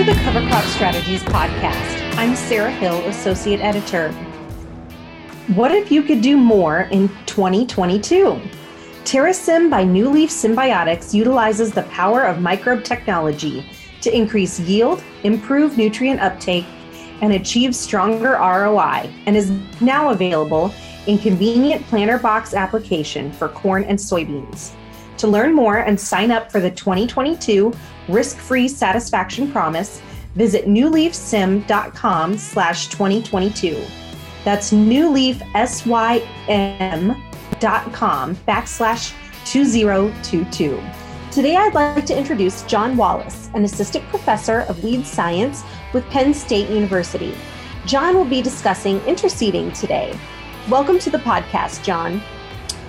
to the Cover Crop Strategies podcast. I'm Sarah Hill, Associate Editor. What if you could do more in 2022? TerraSym by New Leaf Symbiotics utilizes the power of microbe technology to increase yield, improve nutrient uptake, and achieve stronger ROI, and is now available in convenient planter box application for corn and soybeans. To learn more and sign up for the 2022 Risk-Free Satisfaction Promise, visit newleafsym.com/2022. That's newleafsym.com/2022. Today, I'd like to introduce John Wallace, an assistant professor of weed science with Penn State University. John will be discussing interseeding today. Welcome to the podcast, John.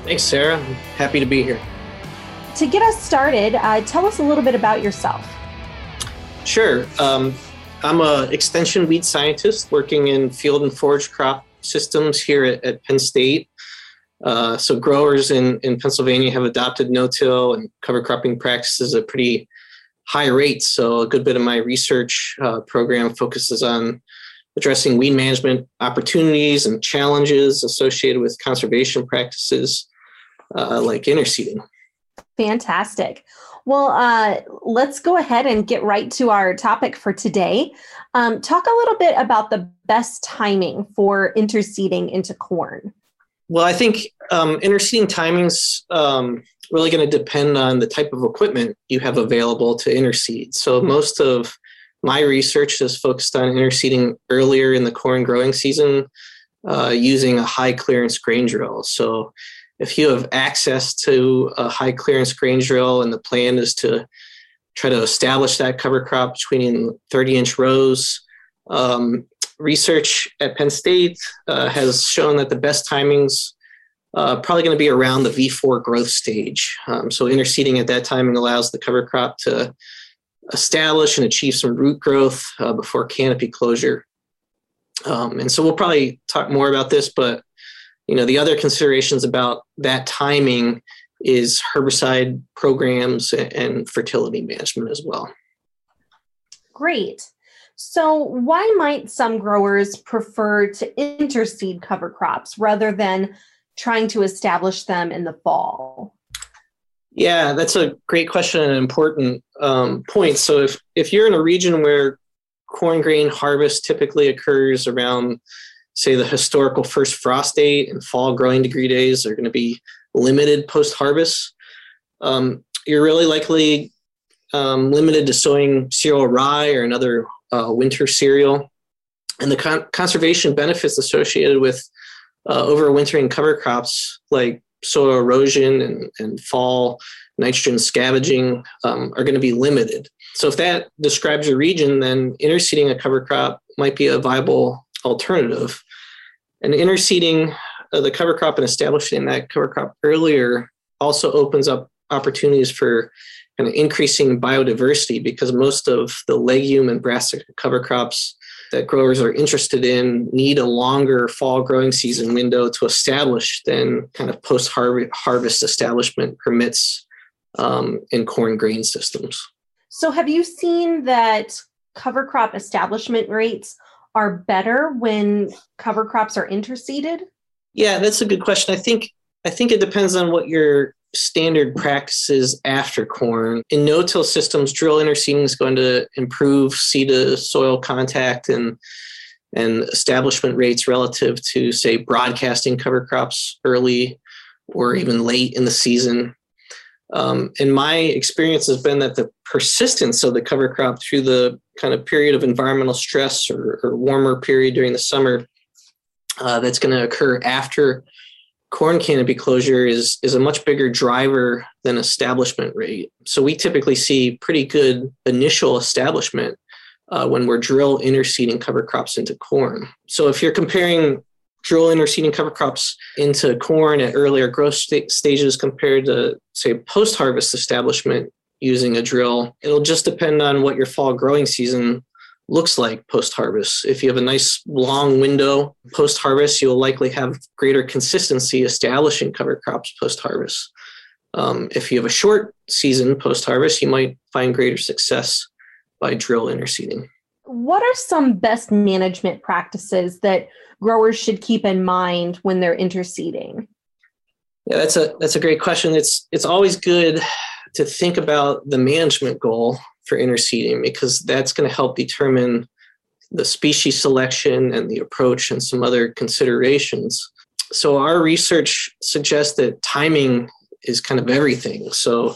Thanks, Sarah. I'm happy to be here. To get us started, tell us a little bit about yourself. Sure. I'm an extension weed scientist working in field and forage crop systems here at Penn State. So growers in Pennsylvania have adopted no-till and cover cropping practices at pretty high rates. So a good bit of my research program focuses on addressing weed management opportunities and challenges associated with conservation practices like interseeding. Fantastic. Well, let's go ahead and get right to our topic for today. Talk a little bit about the best timing for interseeding into corn. Well, I think interseeding timing's really going to depend on the type of equipment you have available to interseed. So most of my research is focused on interseeding earlier in the corn growing season using a high clearance grain drill. So if you have access to a high clearance grain drill and the plan is to try to establish that cover crop between 30-inch rows, research at Penn State has shown that the best timing's probably going to be around the V4 growth stage. So interseeding at that timing allows the cover crop to establish and achieve some root growth before canopy closure. And so we'll probably talk more about this, but you know, the other considerations about that timing is herbicide programs and fertility management as well. Great. So why might some growers prefer to interseed cover crops rather than trying to establish them in the fall? Yeah, that's a great question and an important point. So if you're in a region where corn grain harvest typically occurs around, say, the historical first frost date and fall growing degree days are going to be limited post-harvest, you're really likely limited to sowing cereal rye or another winter cereal. And the conservation benefits associated with overwintering cover crops like soil erosion and fall nitrogen scavenging are going to be limited. So if that describes your region, then interseeding a cover crop might be a viable alternative. And interseeding the cover crop and establishing that cover crop earlier also opens up opportunities for kind of increasing biodiversity, because most of the legume and brassica cover crops that growers are interested in need a longer fall growing season window to establish than kind of post-harvest establishment permits in corn grain systems. So have you seen that cover crop establishment rates are better when cover crops are interseeded? Yeah, that's a good question. I think it depends on what your standard practice is after corn. In no-till systems, drill interseeding is going to improve seed-to-soil contact and establishment rates relative to, say, broadcasting cover crops early or even late in the season. And my experience has been that the persistence of the cover crop through the kind of period of environmental stress or warmer period during the summer that's going to occur after corn canopy closure is a much bigger driver than establishment rate. So we typically see pretty good initial establishment when we're drill interseeding cover crops into corn. So if you're comparing drill interseeding cover crops into corn at earlier growth stages compared to, say, post-harvest establishment using a drill, it'll just depend on what your fall growing season looks like post-harvest. If you have a nice long window post-harvest, you'll likely have greater consistency establishing cover crops post-harvest. If you have a short season post-harvest, you might find greater success by drill interseeding. What are some best management practices that growers should keep in mind when they're interseeding? Yeah, that's a great question. It's always good to think about the management goal for interseeding, because that's going to help determine the species selection and the approach and some other considerations. So our research suggests that timing is kind of everything. So,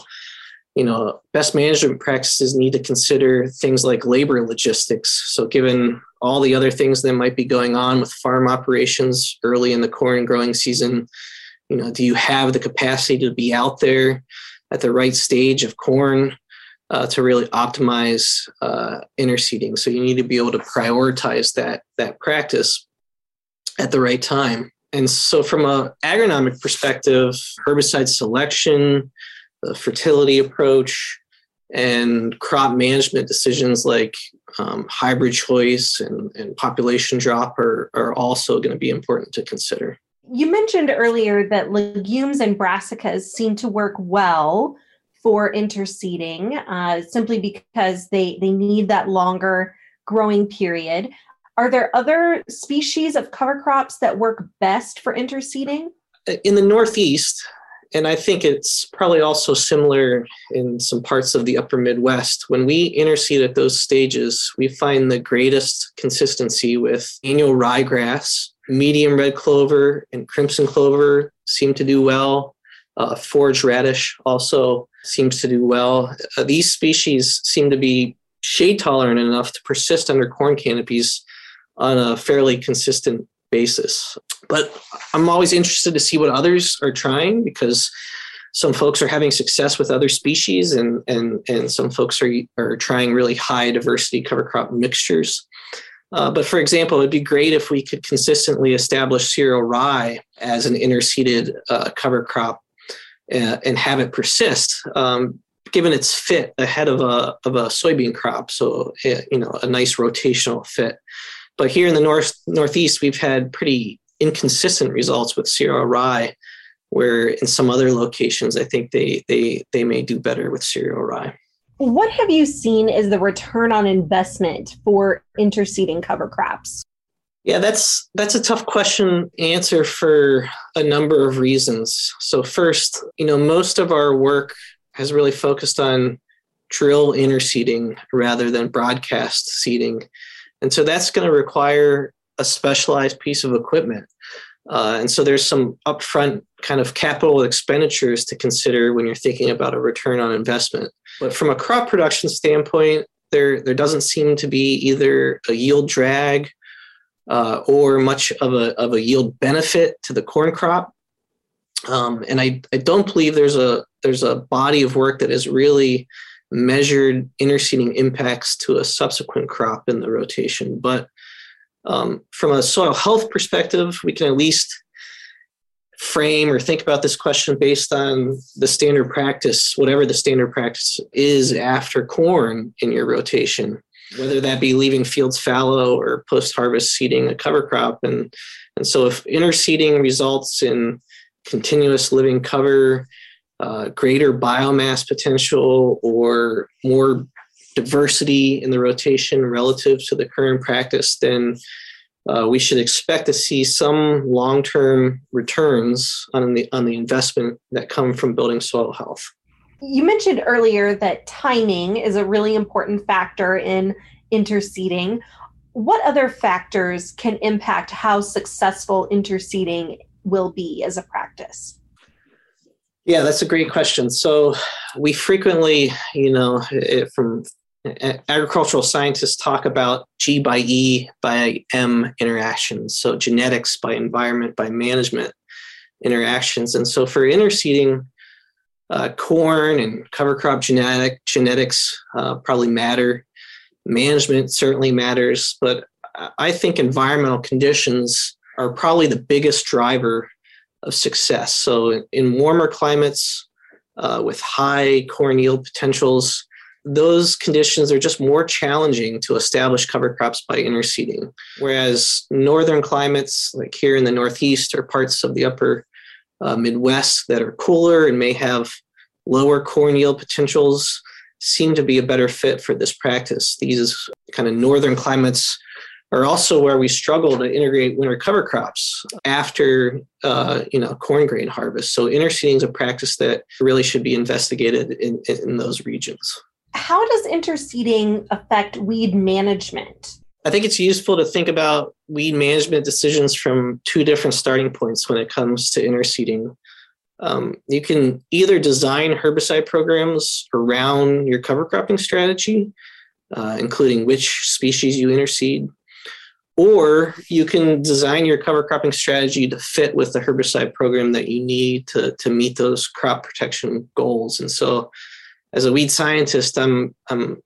you know, best management practices need to consider things like labor logistics. So given all the other things that might be going on with farm operations early in the corn growing season, you know, do you have the capacity to be out there at the right stage of corn to really optimize interseeding? So you need to be able to prioritize that practice at the right time. And so from an agronomic perspective, herbicide selection, the fertility approach, and crop management decisions like hybrid choice and population drop are also going to be important to consider. You mentioned earlier that legumes and brassicas seem to work well for interseeding simply because they need that longer growing period. Are there other species of cover crops that work best for interseeding? In the Northeast, and I think it's probably also similar in some parts of the upper Midwest, when we interseed at those stages, we find the greatest consistency with annual ryegrass. Medium red clover and crimson clover seem to do well. Forage radish also seems to do well. These species seem to be shade tolerant enough to persist under corn canopies on a fairly consistent basis. But I'm always interested to see what others are trying, because some folks are having success with other species and some folks are trying really high diversity cover crop mixtures. But for example, it'd be great if we could consistently establish cereal rye as an interseeded cover crop and have it persist, given its fit ahead of a soybean crop. So, you know, a nice rotational fit. But here in the Northeast, we've had pretty inconsistent results with cereal rye, where in some other locations, I think they may do better with cereal rye. What have you seen is the return on investment for interseeding cover crops? Yeah, that's a tough question to answer for a number of reasons. So first, you know, most of our work has really focused on drill interseeding rather than broadcast seeding. And so that's going to require a specialized piece of equipment. And so there's some upfront kind of capital expenditures to consider when you're thinking about a return on investment. But from a crop production standpoint, there doesn't seem to be either a yield drag or much of a yield benefit to the corn crop. And I don't believe there's a body of work that has really measured interseeding impacts to a subsequent crop in the rotation. But from a soil health perspective, we can at least frame or think about this question based on the standard practice, whatever the standard practice is after corn in your rotation, whether that be leaving fields fallow or post-harvest seeding a cover crop. And so if interseeding results in continuous living cover, greater biomass potential, or more diversity in the rotation relative to the current practice, then we should expect to see some long-term returns on the investment that come from building soil health. You mentioned earlier that timing is a really important factor in interseeding. What other factors can impact how successful interseeding will be as a practice? Yeah, that's a great question. So we frequently, you know, from agricultural scientists talk about G by E by M interactions. So genetics by environment by management interactions. And so for interseeding, corn and cover crop genetics probably matter. Management certainly matters, but I think environmental conditions are probably the biggest driver of success. So in warmer climates with high corn yield potentials, those conditions are just more challenging to establish cover crops by interseeding. Whereas northern climates, like here in the Northeast or parts of the upper Midwest that are cooler and may have lower corn yield potentials, seem to be a better fit for this practice. These kind of northern climates are also where we struggle to integrate winter cover crops after corn grain harvest. So interseeding is a practice that really should be investigated in those regions. How does interseeding affect weed management? I think it's useful to think about weed management decisions from two different starting points when it comes to interseeding. You can either design herbicide programs around your cover cropping strategy, including which species you interseed, or you can design your cover cropping strategy to fit with the herbicide program that you need to meet those crop protection goals. And so as a weed scientist, I'm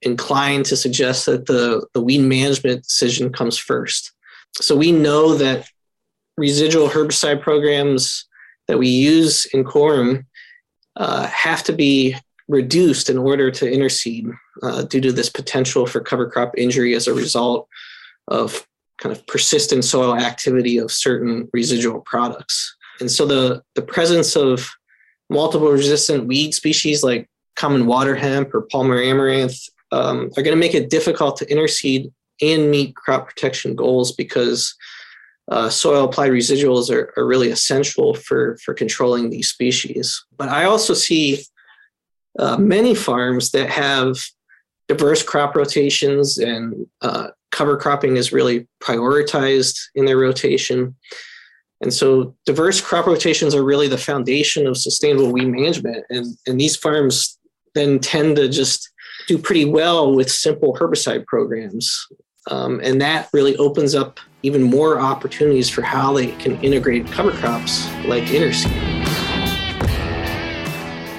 inclined to suggest that the weed management decision comes first. So we know that residual herbicide programs that we use in corn have to be reduced in order to interseed due to this potential for cover crop injury as a result of kind of persistent soil activity of certain residual products. And so the presence of multiple resistant weed species like common waterhemp or Palmer amaranth are going to make it difficult to interseed and meet crop protection goals because soil applied residuals are really essential for controlling these species. But I also see many farms that have diverse crop rotations and cover cropping is really prioritized in their rotation. And so diverse crop rotations are really the foundation of sustainable weed management. And these farms then tend to just do pretty well with simple herbicide programs. And that really opens up even more opportunities for how they can integrate cover crops like interseed.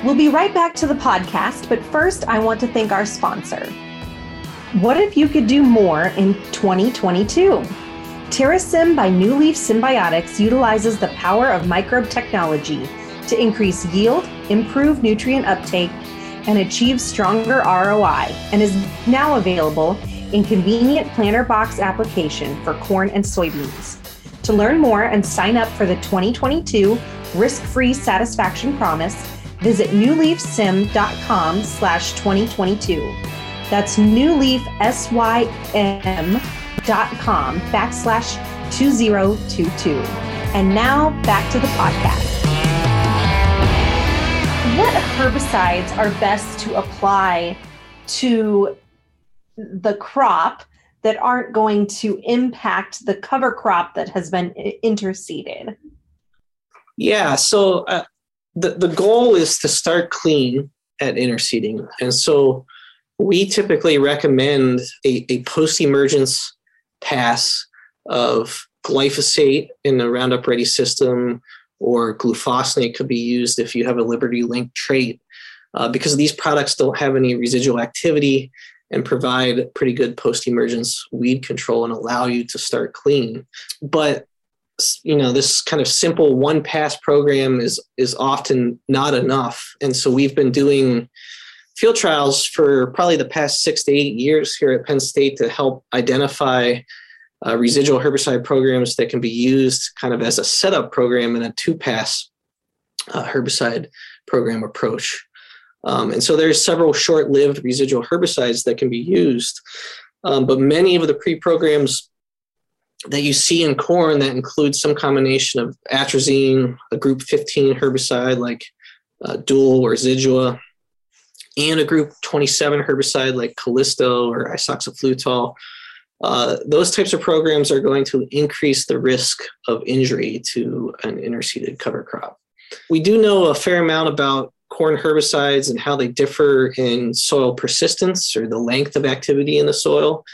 We'll be right back to the podcast, but first I want to thank our sponsor. What if you could do more in 2022? TerraSym by New Leaf Symbiotics utilizes the power of microbe technology to increase yield, improve nutrient uptake, and achieve stronger ROI, and is now available in convenient planter box application for corn and soybeans. To learn more and sign up for the 2022 Risk-Free Satisfaction Promise, visit newleafsym.com/2022. That's newleafsym.com/2022. And now back to the podcast. What herbicides are best to apply to the crop that aren't going to impact the cover crop that has been interseeded? Yeah, so the goal is to start clean at interseeding. And so we typically recommend a post-emergence pass of glyphosate in the Roundup Ready system, or glufosinate could be used if you have a Liberty Link trait, because these products don't have any residual activity and provide pretty good post-emergence weed control and allow you to start clean. But, you know, this kind of simple one-pass program is often not enough. And so we've been doing field trials for probably the past 6 to 8 years here at Penn State to help identify residual herbicide programs that can be used kind of as a setup program in a two-pass herbicide program approach. And so there's several short-lived residual herbicides that can be used, but many of the pre-programs that you see in corn that include some combination of atrazine, a group 15 herbicide like Dual or Zidua, and a group 27 herbicide like Callisto or Isoxoflutol, those types of programs are going to increase the risk of injury to an interseeded cover crop. We do know a fair amount about corn herbicides and how they differ in soil persistence or the length of activity in the soil.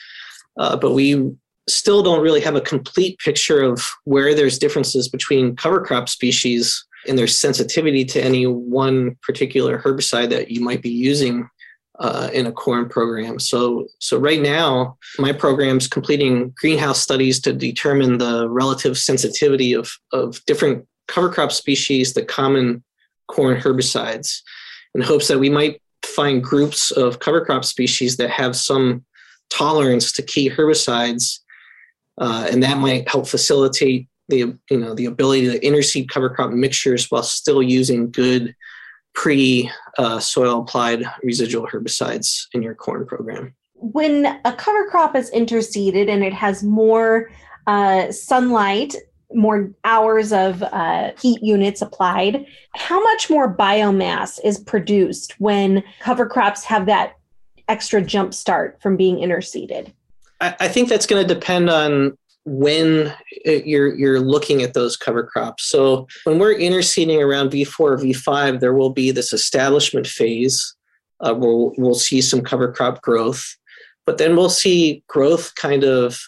But we still don't really have a complete picture of where there's differences between cover crop species and their sensitivity to any one particular herbicide that you might be using in a corn program. So right now, my program's completing greenhouse studies to determine the relative sensitivity of different cover crop species to common corn herbicides, in hopes that we might find groups of cover crop species that have some tolerance to key herbicides, and that might help facilitate the ability to interseed cover crop mixtures while still using good pre-soil applied residual herbicides in your corn program. When a cover crop is interseeded and it has more sunlight, more hours of heat units applied, how much more biomass is produced when cover crops have that extra jump start from being interseeded? I think that's going to depend on when you're looking at those cover crops. So when we're interseeding around V4 or V5, there will be this establishment phase where we'll see some cover crop growth, but then we'll see growth kind of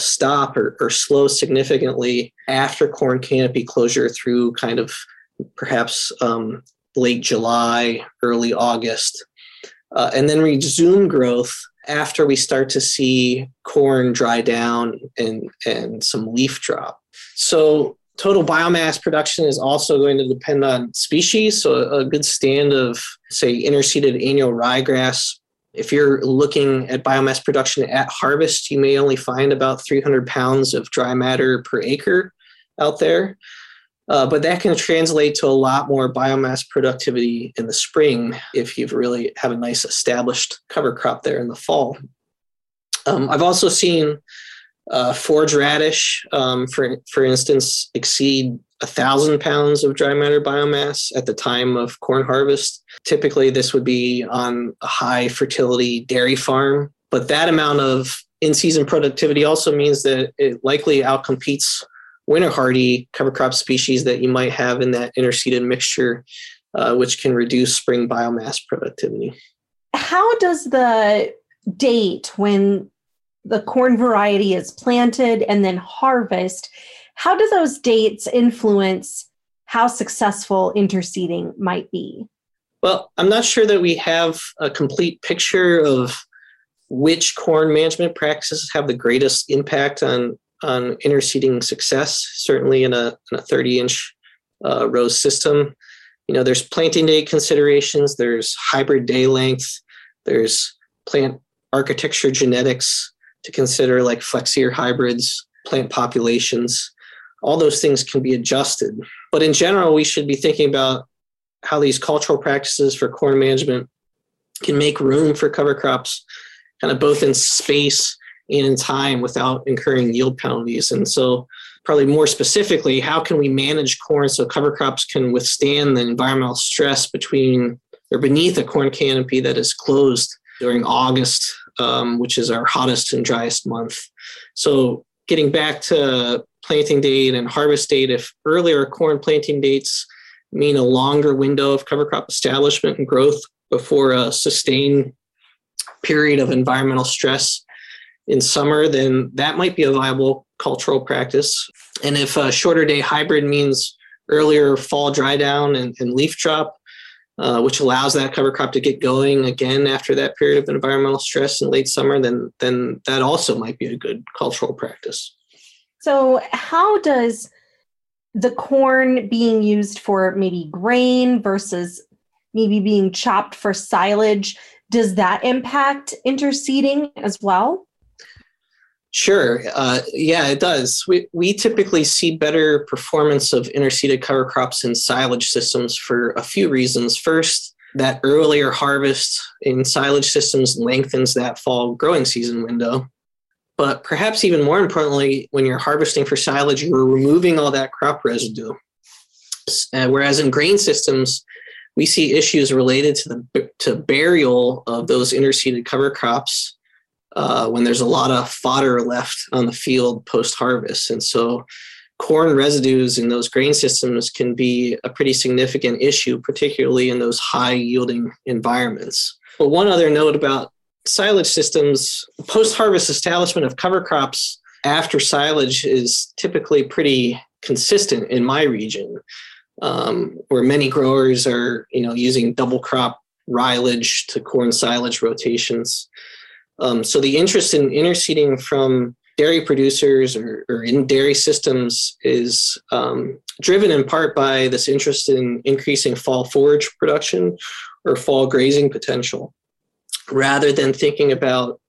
stop or slow significantly after corn canopy closure through kind of perhaps late July, early August, and then resume growth after we start to see corn dry down and some leaf drop. So total biomass production is also going to depend on species. So a good stand of, say, interseeded annual ryegrass, if you're looking at biomass production at harvest, you may only find about 300 pounds of dry matter per acre out there. But that can translate to a lot more biomass productivity in the spring if you've really have a nice established cover crop there in the fall. I've also seen forage radish, for instance, exceed 1,000 pounds of dry matter biomass at the time of corn harvest. Typically, this would be on a high fertility dairy farm, but that amount of in-season productivity also means that it likely outcompetes winter hardy cover crop species that you might have in that interseeded mixture, which can reduce spring biomass productivity. How does the date when the corn variety is planted and then harvest, how do those dates influence how successful interseeding might be? Well, I'm not sure that we have a complete picture of which corn management practices have the greatest impact on interseeding success, certainly in a 30-inch row system. You know, there's planting date considerations, there's hybrid day length, there's plant architecture genetics to consider, like flexier hybrids, plant populations. All those things can be adjusted. But in general, we should be thinking about how these cultural practices for corn management can make room for cover crops kind of both in space and in time without incurring yield penalties. And so probably more specifically, how can we manage corn so cover crops can withstand the environmental stress between or beneath a corn canopy that is closed during August, which is our hottest and driest month. So getting back to planting date and harvest date, if earlier corn planting dates mean a longer window of cover crop establishment and growth before a sustained period of environmental stress in summer, then that might be a viable cultural practice. And if a shorter day hybrid means earlier fall dry down and leaf drop, which allows that cover crop to get going again after that period of environmental stress in late summer, then that also might be a good cultural practice. So how does the corn being used for maybe grain versus maybe being chopped for silage, does that impact interseeding as well? Sure. Yeah, it does. We typically see better performance of interseeded cover crops in silage systems for a few reasons. First, that earlier harvest in silage systems lengthens that fall growing season window. But perhaps even more importantly, when you're harvesting for silage, you're removing all that crop residue. Whereas in grain systems, we see issues related to burial of those interseeded cover crops when there's a lot of fodder left on the field post-harvest. And so corn residues in those grain systems can be a pretty significant issue, particularly in those high-yielding environments. But one other note about silage systems, post-harvest establishment of cover crops after silage is typically pretty consistent in my region, where many growers are, using double crop rylage to corn silage rotations. So the interest in interseeding from dairy producers or in dairy systems is driven in part by this interest in increasing fall forage production or fall grazing potential, rather than thinking about,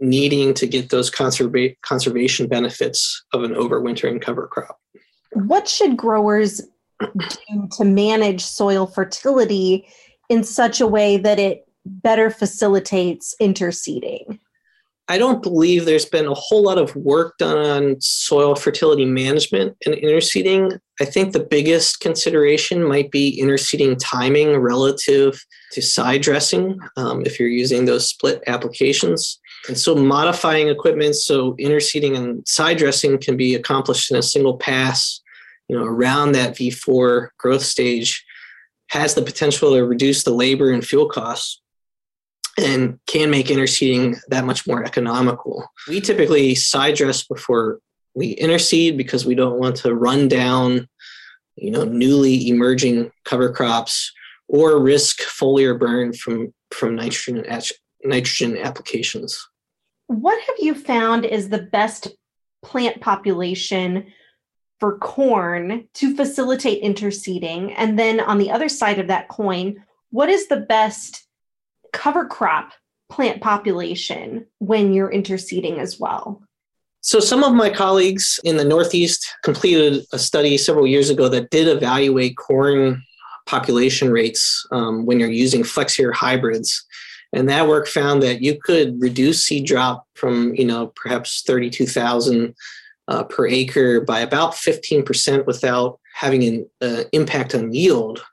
needing to get those conservation benefits of an overwintering cover crop. What should growers do to manage soil fertility in such a way that it better facilitates interseeding? I don't believe there's been a whole lot of work done on soil fertility management and interseeding. I think the biggest consideration might be interseeding timing relative to side dressing, if you're using those split applications. And so modifying equipment, so interseeding and side dressing can be accomplished in a single pass, you know, around that V4 growth stage, has the potential to reduce the labor and fuel costs, and can make interseeding that much more economical. We typically side dress before we interseed because we don't want to run down, you know, newly emerging cover crops or risk foliar burn from nitrogen applications. What have you found is the best plant population for corn to facilitate interseeding? And then on the other side of that coin, what is the best cover crop plant population when you're interseeding as well? So some of my colleagues in the Northeast completed a study several years ago that did evaluate corn population rates when you're using flex-ear hybrids. And that work found that you could reduce seed drop from, you know, perhaps 32,000 per acre by about 15% without having an impact on yield.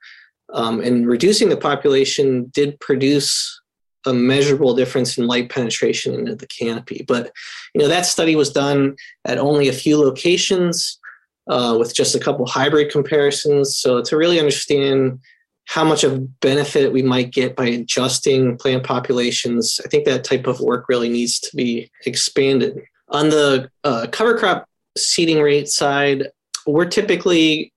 And reducing the population did produce a measurable difference in light penetration into the canopy. But, you know, that study was done at only a few locations with just a couple hybrid comparisons. So to really understand how much of benefit we might get by adjusting plant populations, I think that type of work really needs to be expanded. On the cover crop seeding rate side, we're typically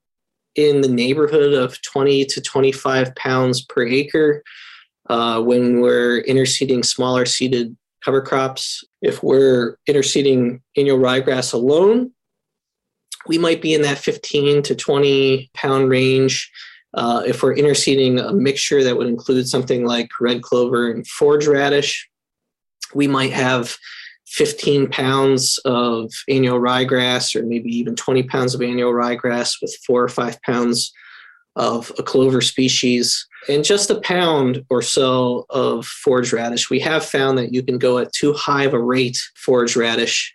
in the neighborhood of 20 to 25 pounds per acre when we're interseeding smaller seeded cover crops. If we're interseeding annual ryegrass alone, we might be in that 15 to 20 pound range. If we're interseeding a mixture that would include something like red clover and forage radish, we might have 15 pounds of annual ryegrass, or maybe even 20 pounds of annual ryegrass with 4 or 5 pounds of a clover species, and just a pound or so of forage radish. We have found that you can go at too high of a rate forage radish,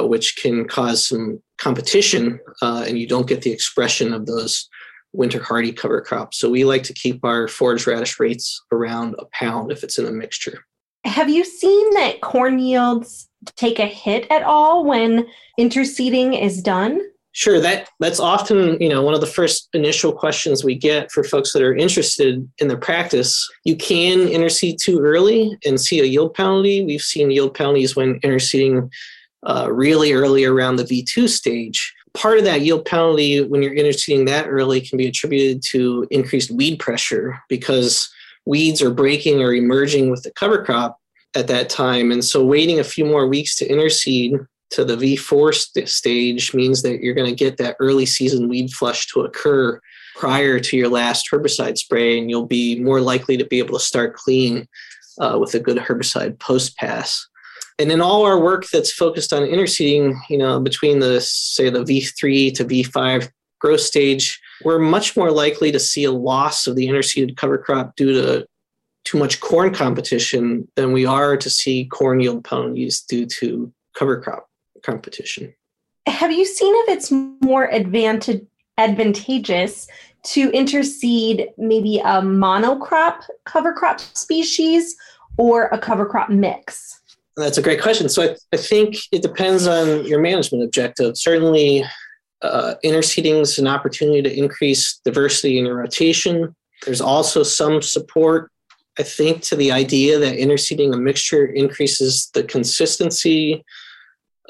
which can cause some competition, and you don't get the expression of those winter hardy cover crops. So we like to keep our forage radish rates around a pound if it's in a mixture. Have you seen that corn yields take a hit at all when interseeding is done? Sure. That's often, you know, one of the first initial questions we get for folks that are interested in the practice. You can interseed too early and see a yield penalty. We've seen yield penalties when interseeding really early around the V2 stage. Part of that yield penalty when you're interseeding that early can be attributed to increased weed pressure because weeds are breaking or emerging with the cover crop at that time. And so waiting a few more weeks to interseed to the V4 stage means that you're going to get that early season weed flush to occur prior to your last herbicide spray, and you'll be more likely to be able to start clean with a good herbicide post-pass. And in all our work that's focused on interseeding, you know, between the V3 to V5 growth stage, we're much more likely to see a loss of the interseeded cover crop due to too much corn competition than we are to see corn yield penalties due to cover crop competition. Have you seen if it's more advantageous to interseed maybe a monocrop cover crop species or a cover crop mix? That's a great question. So I think it depends on your management objective. Certainly, interseeding is an opportunity to increase diversity in your rotation. There's also some support, I think, to the idea that interseeding a mixture increases the consistency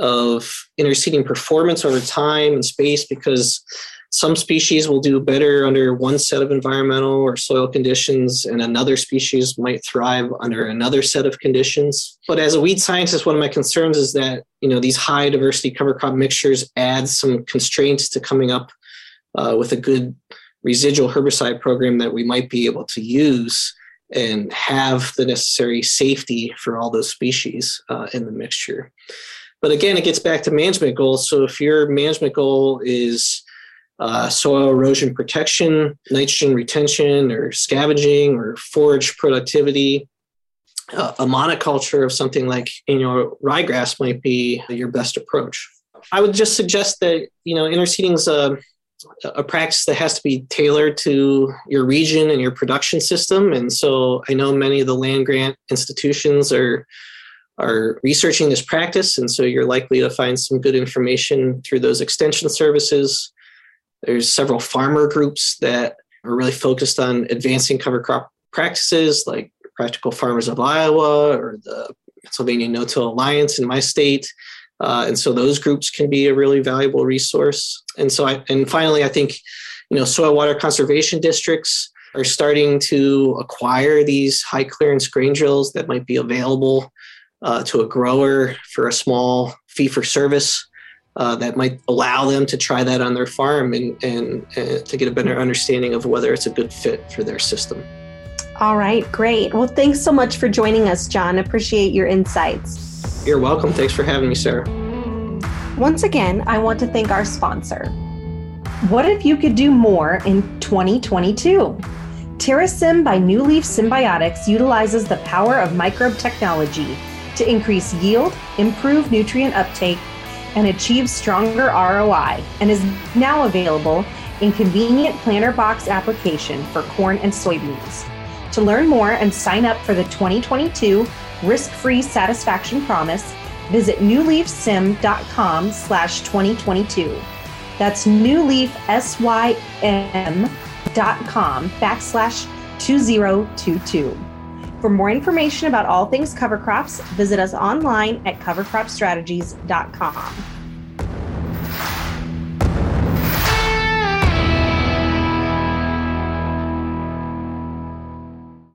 of interseeding performance over time and space, because some species will do better under one set of environmental or soil conditions, and another species might thrive under another set of conditions. But as a weed scientist, one of my concerns is that, you know, these high diversity cover crop mixtures add some constraints to coming up with a good residual herbicide program that we might be able to use and have the necessary safety for all those species in the mixture. But again, it gets back to management goals. So if your management goal is soil erosion protection, nitrogen retention or scavenging or forage productivity. A monoculture of something like, ryegrass might be your best approach. I would just suggest that, interseeding is a practice that has to be tailored to your region and your production system. And so I know many of the land grant institutions are researching this practice. And so you're likely to find some good information through those extension services. There's several farmer groups that are really focused on advancing cover crop practices like Practical Farmers of Iowa or the Pennsylvania No-Till Alliance in my state. And so those groups can be a really valuable resource. And so finally, I think, soil water conservation districts are starting to acquire these high clearance grain drills that might be available to a grower for a small fee for service that might allow them to try that on their farm and to get a better understanding of whether it's a good fit for their system. All right, great. Well, thanks so much for joining us, John. Appreciate your insights. You're welcome. Thanks for having me, Sarah. Once again, I want to thank our sponsor. What if you could do more in 2022? TerraSym by New Leaf Symbiotics utilizes the power of microbe technology to increase yield, improve nutrient uptake, and achieve stronger ROI, and is now available in convenient planter box application for corn and soybeans. To learn more and sign up for the 2022 Risk-Free Satisfaction Promise, visit newleafsym.com/2022. That's newleafsym.com/2022. For more information about all things cover crops, visit us online at covercropstrategies.com.